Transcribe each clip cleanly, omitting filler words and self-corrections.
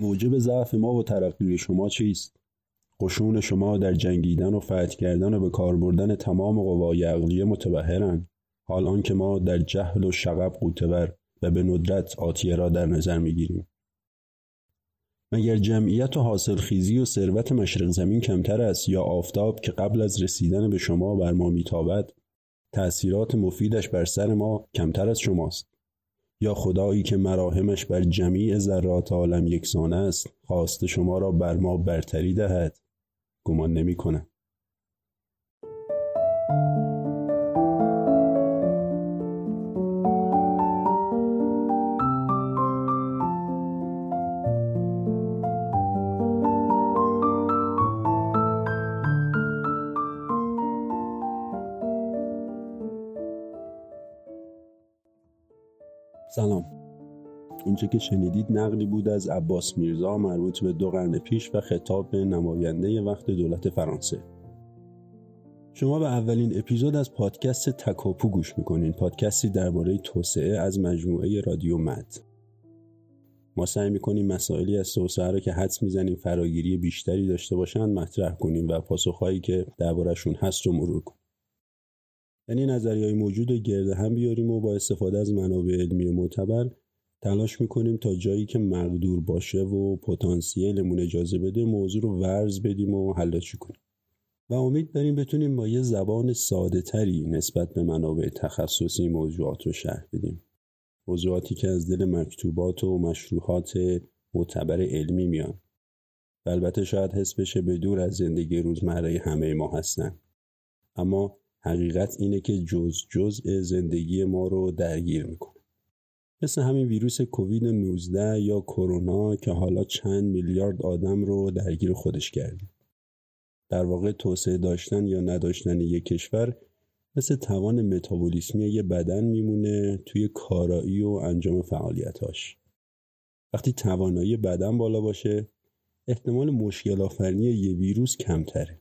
موجب ضعف ما و ترقی شما چیست؟ قشون شما در جنگیدن و فتح کردن و به کار بردن تمام قوای عقلیه متبحرند. حال آنکه ما در جهل و شغب قوتور و به ندرت آتیه را در نظر میگیریم. مگر جمعیت و حاصلخیزی و ثروت مشرق زمین کمتر است یا آفتاب که قبل از رسیدن به شما بر ما میتابد تأثیرات مفیدش بر سر ما کمتر از شماست؟ یا خدایی که مراهمش بر جمیع ذرات عالم یکسان است خواست شما را بر ما برتری دهد؟ گمان نمی‌کنم. سلام. اونچه که شنیدید نقلی بود از عباس میرزا مربوط به 2 قرن پیش و خطاب به نماینده وقت دولت فرانسه. شما به اولین اپیزود از پادکست تکاپو گوش میکنین، پادکستی درباره توسعه از مجموعه رادیو مد. ما سعی میکنیم مسائلی از توسعه را که حدس میزنیم فراگیری بیشتری داشته باشند مطرح کنیم و پاسخهایی که درباره‌شون هست رو مرور کنیم. یعنی نظریه‌های موجود رو گرد هم بیاریم و با استفاده از منابع علمی معتبر تلاش میکنیم تا جایی که مقدور باشه و پتانسیلمون اجازه بده موضوع رو ورز بدیم و حلش کنیم. و امید داریم بتونیم با یه زبان ساده‌تری نسبت به منابع تخصصی موضوعات رو شرح بدیم. موضوعاتی که از دل مکتوبات و مشروحات معتبر علمی میان. و البته شاید حس بشه به دور از زندگی روزمره همه ما هستن. اما حقیقت اینه که جزء زندگی ما رو درگیر میکنه. مثل همین ویروس کووید 19 یا کرونا که حالا چند میلیارد آدم رو درگیر خودش کرده. در واقع توسعه داشتن یا نداشتن یک کشور مثل توان متابولیسمی یه بدن میمونه توی کارایی و انجام فعالیتاش. وقتی توانایی بدن بالا باشه احتمال مشکل آفرینی یه ویروس کمتره.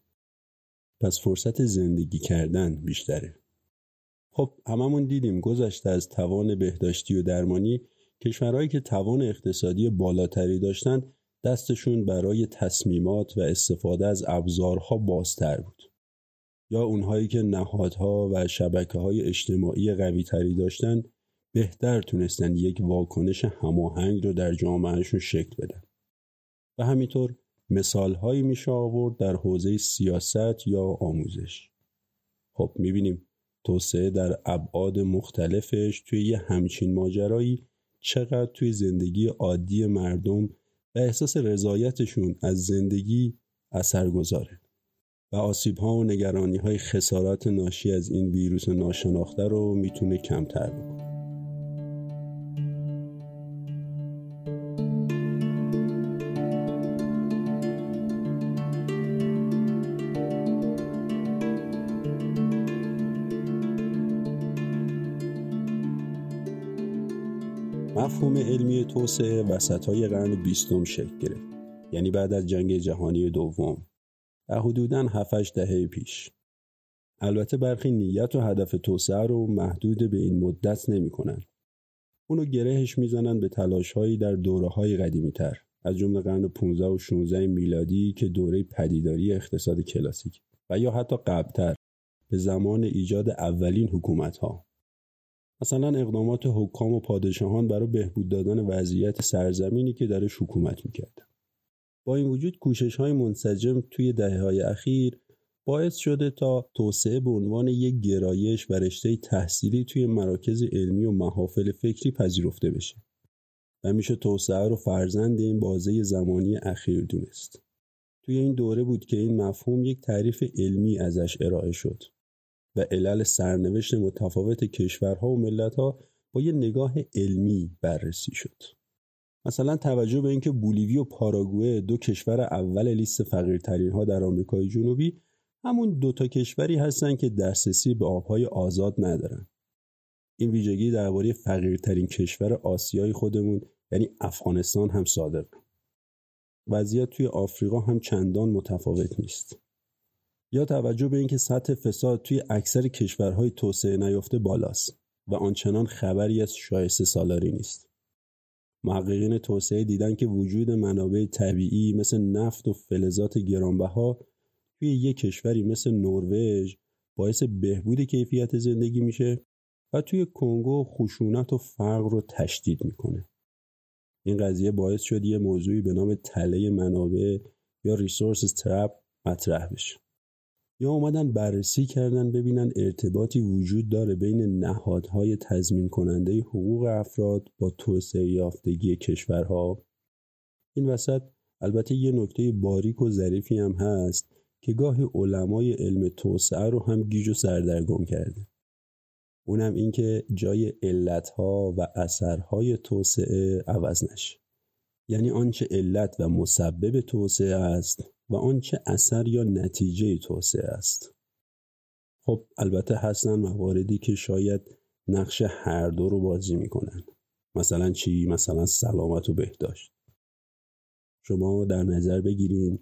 پس فرصت زندگی کردن بیشتره. خب هممون دیدیم گذشته از توان بهداشتی و درمانی کشورهایی که توان اقتصادی بالاتری داشتن دستشون برای تصمیمات و استفاده از ابزارها بازتر بود. یا اونهایی که نهادها و شبکه‌های اجتماعی قوی‌تری داشتن بهتر تونستن یک واکنش هماهنگ رو در جامعهشون شکل بدن. و همینطور مثال‌هایی میشه آورد در حوزه سیاست یا آموزش. خب می‌بینیم توسعه در ابعاد مختلفش توی یه همچین ماجرایی چقدر توی زندگی عادی مردم و احساس رضایتشون از زندگی اثرگذاره. و آسیب‌ها و نگرانی‌های خسارات ناشی از این ویروس ناشناخته رو میتونه کمتر بکنه. مفهوم علمی توسعه وسطای قرن 20 شکل گرفت، یعنی بعد از جنگ جهانی دوم، حدوداً 7-8 دهه پیش. البته برخی نیت و هدف توسعه رو محدود به این مدت نمی‌کنن. اونو گرهش می‌زنن به تلاش‌هایی در دوره‌های قدیمی‌تر، از جمله قرن 15 و 16 میلادی که دوره پدیداری اقتصاد کلاسیک و یا حتی قبل‌تر به زمان ایجاد اولین حکومت‌ها. مثلا اقدامات حکام و پادشاهان برای بهبود دادن وضعیت سرزمینی که درش حکومت میکردن. با این وجود کوشش‌های منسجم توی دهه‌های اخیر باعث شده تا توسعه به عنوان یک گرایش و رشته تحصیلی توی مراکز علمی و محافل فکری پذیرفته بشه. و میشه توسعه رو فرزند این بازه زمانی اخیر دونست. توی این دوره بود که این مفهوم یک تعریف علمی ازش ارائه شد. و علل سرنوشت متفاوت کشورها و ملت‌ها با یه نگاه علمی بررسی شد. مثلا توجه به اینکه بولیوی و پاراگوئه 2 کشور اول لیست فقیرترین‌ها در آمریکای جنوبی همون 2 تا کشوری هستن که دسترسی به آب‌های آزاد ندارن. این ویژگی درباره فقیرترین کشور آسیایی خودمون یعنی افغانستان هم صادقه. وضعیت توی آفریقا هم چندان متفاوت نیست. یا توجه به اینکه سطح فساد توی اکثر کشورهای توسعه نیافته بالاست و آنچنان خبری از شایسته سالاری نیست. محققین توسعه دیدن که وجود منابع طبیعی مثل نفت و فلزات گرانبها توی یک کشوری مثل نروژ باعث بهبود کیفیت زندگی میشه و توی کنگو خشونت و فقر رو تشدید میکنه. این قضیه باعث شد یه موضوعی به نام تله منابع یا ریسورس ترپ مطرح بشه. یا اومدن بررسی کردن ببینن ارتباطی وجود داره بین نهادهای تضمین کننده حقوق افراد با توسعه یافتگی کشورها. این وسط البته یه نکته باریک و ظریفی هم هست که گاهی علمای علم توسعه رو هم گیج و سردرگم کرده. اونم این که جای علتها و اثرهای توسعه عوض نشه. یعنی آنچه علت و مسبب توسعه است و آنچه اثر یا نتیجه توسعه است. خب البته هستن مواردی که شاید نقش هر دو رو بازی میکنن. مثلا چی؟ مثلا سلامت و بهداشت. شما در نظر بگیرین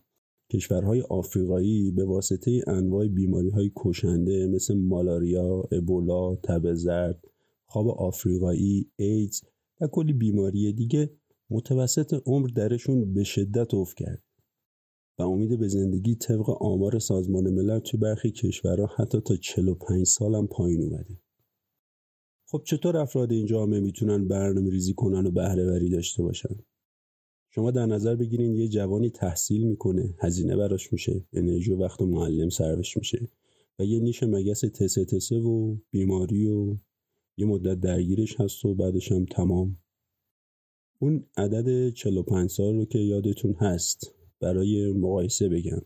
کشورهای آفریقایی به واسطه انواع بیماری‌های کشنده مثل مالاریا، ابولا، تب زرد، خواب آفریقایی، ایدز و کلی بیماری دیگه متوسط عمر درشون به شدت افت کرد و امید به زندگی طبق آمار سازمان ملل توی برخی کشورها حتی تا 45 سال هم پایین اومده. خب چطور افراد این جامعه میتونن برنامه‌ریزی کنن و بهره‌وری داشته باشن؟ شما در نظر بگیرین یه جوانی تحصیل میکنه، هزینه براش میشه، انرژی و وقت معلم صرفش میشه و یه نیش مگس تسه و بیماری و یه مدت درگیرش هست و بعدش هم تمام. اون عدد 45 سال رو که یادتون هست برای مقایسه بگم،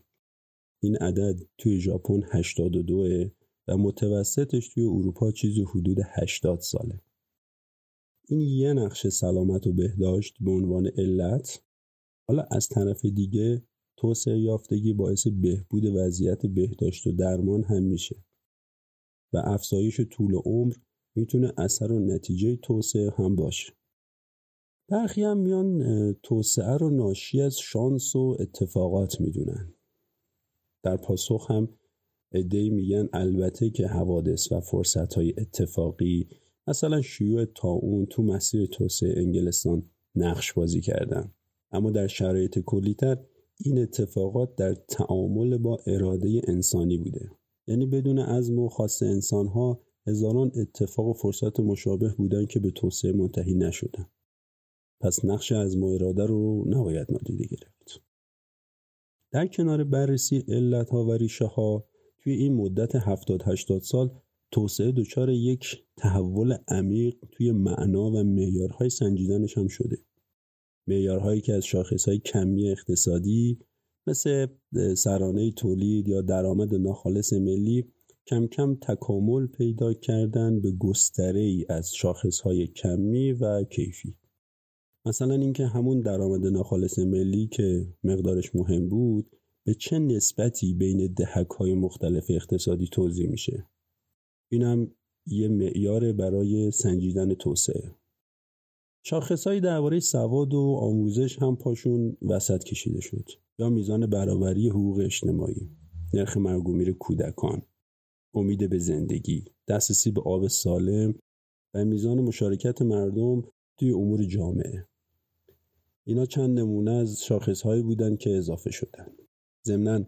این عدد توی ژاپن 82 و متوسطش توی اروپا چیزی حدود 80 ساله. این یه نقش سلامت و بهداشت به عنوان علت. حالا از طرف دیگه توسعه یافتگی باعث بهبود وضعیت بهداشت و درمان هم میشه و افزایش طول عمر میتونه اثر و نتیجه توسعه هم باشه. برخی هم میان توسعه رو ناشی از شانس و اتفاقات میدونن. در پاسخ هم عده‌ای میگن البته که حوادث و فرصت‌های اتفاقی مثلا شیوع طاعون تو مسیر توسعه انگلستان نقش بازی کردن، اما در شرایط کلی‌تر این اتفاقات در تعامل با اراده انسانی بوده. یعنی بدون عزم و خواست انسان‌ها هزاران اتفاق و فرصت مشابه بودن که به توسعه منتهی نشدن. پس نقش عزم و اراده رو نباید نادیده گرفت. در کنار بررسی علت‌ها و ریشه‌ها توی این مدت 70-80 سال توسعه دچار یک تحول عمیق توی معنا و معیارهای سنجیدنش هم شده. معیارهایی که از شاخصهای کمی اقتصادی مثل سرانه تولید یا درآمد ناخالص ملی کم کم تکامل پیدا کردن به گستره‌ای از شاخصهای کمی و کیفی. مثلا اینکه همون درآمد ناخالص ملی که مقدارش مهم بود به چه نسبتی بین دهک‌های مختلف اقتصادی توزیع میشه. اینم یه معیار برای سنجیدن توسعه. شاخص‌های درباره سواد و آموزش هم پاشون وسط کشیده شد، یا میزان برابری حقوق اجتماعی، نرخ مرگ و میر کودکان، امید به زندگی، دسترسی به آب سالم و میزان مشارکت مردم توی امور جامعه. اینا چند نمونه از شاخص‌هایی بودن که اضافه شدن. ضمناً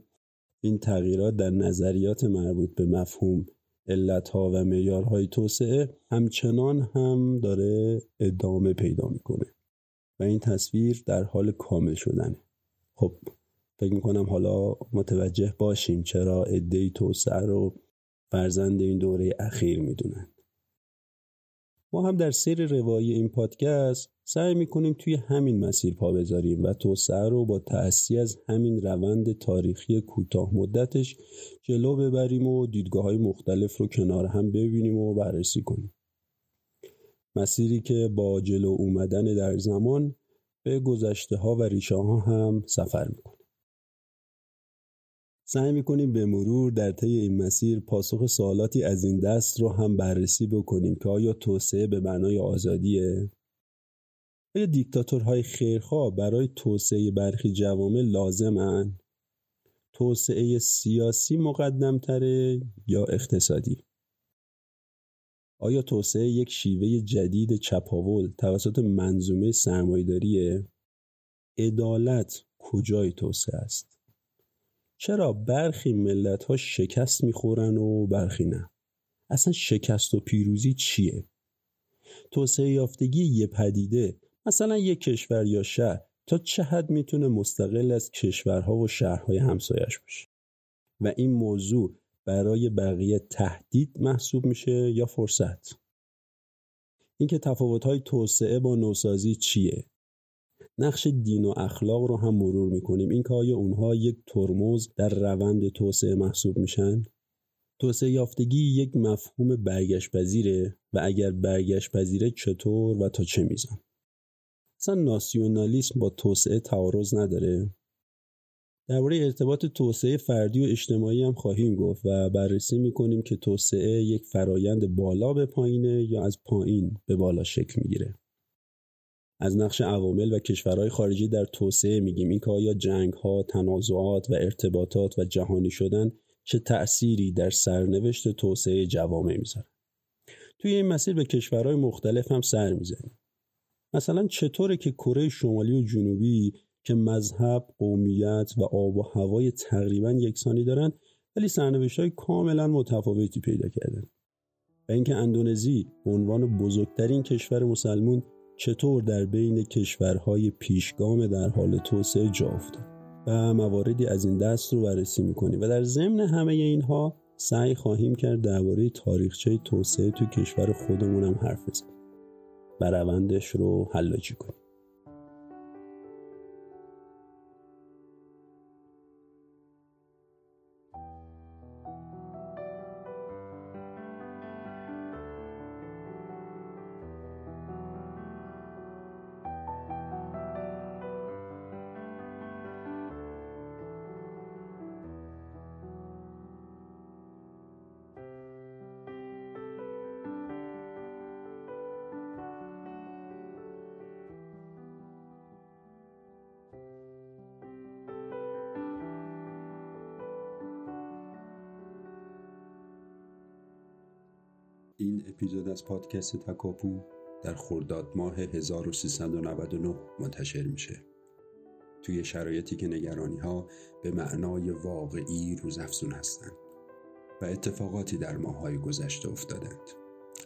این تغییرات در نظریات مربوط به مفهوم علت‌ها و معیارهای توسعه همچنان هم داره ادامه پیدا میکنه و این تصویر در حال کامل شدنه. خب فکر میکنم حالا متوجه باشیم چرا عده‌ای توسعه رو فرزند این دوره اخیر میدونن. ما هم در سیر روایی این پادکست سعی میکنیم توی همین مسیر پا بذاریم و توسعه رو با تأسی از همین روند تاریخی کوتاه مدتش جلو ببریم و دیدگاه‌های مختلف رو کنار هم ببینیم و بررسی کنیم. مسیری که با جلو اومدن در زمان به گذشته‌ها و ریشه‌ها هم سفر میکنه. سعی میکنیم به مرور در طی این مسیر پاسخ سوالاتی از این دست رو هم بررسی بکنیم که آیا توسعه به معنای آزادیه؟ آیا دیکتاتورهای خیرخواه برای توسعه برخی جوامع لازمن؟ توسعه سیاسی مقدم‌تره یا اقتصادی؟ آیا توسعه یک شیوه جدید چپاول توسط منظومه سرمایه‌داریه؟ عدالت کجای توسعه است؟ چرا برخی ملت‌ها شکست می‌خورن و برخی نه؟ اصلا شکست و پیروزی چیه؟ توسعه یافتگی یه پدیده، مثلا یک کشور یا شهر، تا چه حد میتونه مستقل از کشورها و شهرهای همسایش باشه؟ و این موضوع برای بقیه تهدید محسوب میشه یا فرصت؟ اینکه تفاوت‌های توسعه با نوسازی چیه؟ نقش دین و اخلاق رو هم مرور میکنیم. اینکه آیا اونها یک ترمز در روند توسعه محسوب میشن؟ توسعه یافتگی یک مفهوم برگشت پذیره و اگر برگشت پذیره چطور و تا چه میزان؟ اصلا ناسیونالیسم با توسعه تعارض نداره؟ درباره ارتباط توسعه فردی و اجتماعی هم خواهیم گفت و بررسی میکنیم که توسعه یک فرایند بالا به پایینه یا از پایین به بالا شکل میگیره. از نقش عوامل و کشورهای خارجی در توسعه میگیم. اینکه آیا جنگ‌ها، تنازعات و ارتباطات و جهانی شدن چه تأثیری در سرنوشت توسعه جوامع میذاره. توی این مسیر به کشورهای مختلف هم سر میزنیم. مثلا چطوره که کره شمالی و جنوبی که مذهب، قومیت و آب و هوای تقریبا یکسانی دارن ولی سرنوشت‌های کاملا متفاوتی پیدا کردن. و اینکه اندونزی به عنوان بزرگترین کشور مسلمان چطور در بین کشورهای پیشگام در حال توسعه جا افتاد و مواردی از این دست رو بررسی می‌کنیم و در ضمن همه اینها سعی خواهیم کرد درباره تاریخچه توسعه تو کشور خودمون هم حرف بزنیم و روندش رو حلاجی کنیم. این اپیزود از پادکست تکاپو در خرداد ماه 1399 منتشر میشه. توی شرایطی که نگرانی‌ها به معنای واقعی روزافزون هستند و اتفاقاتی در ماه‌های گذشته افتادند.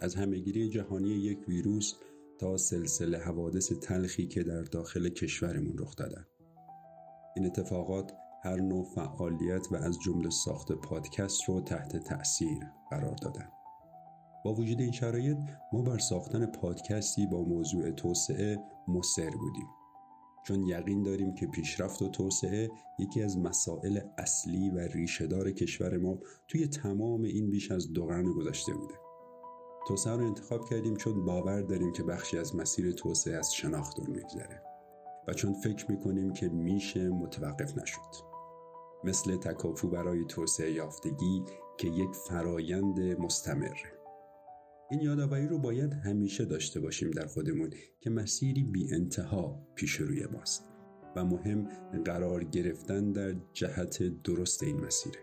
از همه‌گیری جهانی یک ویروس تا سلسله حوادث تلخی که در داخل کشورمون رخ دادند. این اتفاقات هر نوع فعالیت و از جمله ساخت پادکست رو تحت تأثیر قرار دادند. با وجود این شرایط ما بر ساختن پادکستی با موضوع توسعه مصر بودیم، چون یقین داریم که پیشرفت و توسعه یکی از مسائل اصلی و ریشه‌دار کشور ما توی تمام این بیش از 2 قرن گذشته بوده. توسعه رو انتخاب کردیم چون باور داریم که بخشی از مسیر توسعه از شناخت اون می‌گذره و چون فکر می‌کنیم که میشه متوقف نشد. مثل تکاپو برای توسعه یافتگی که یک فرایند مستمره. این یادآوری رو باید همیشه داشته باشیم در خودمون که مسیری بی انتها پیش روی ماست و مهم قرار گرفتن در جهت درست این مسیره.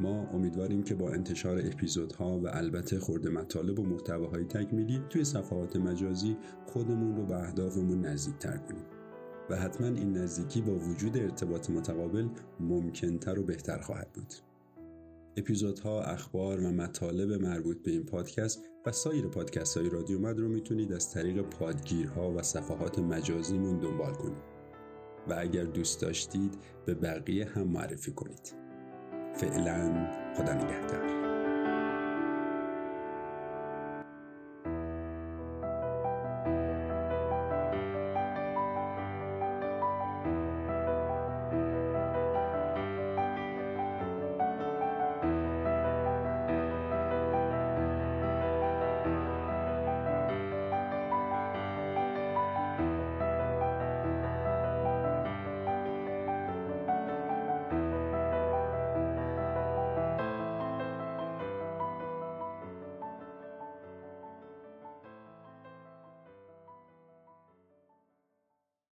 ما امیدواریم که با انتشار اپیزودها و البته خورد مطالب و محتواهای تکمیلی توی صفحات مجازی خودمون رو به اهدافمون نزدیک‌تر کنیم و حتما این نزدیکی با وجود ارتباط متقابل ممکن‌تر و بهتر خواهد بود. اپیزودها، اخبار و مطالب مربوط به این پادکست و سایر پادکست‌های رادیو مد رو میتونید از طریق پادگیرها و صفحات مجازیمون دنبال کنید و اگر دوست داشتید به بقیه هم معرفی کنید. فعلا خدا نگهدار.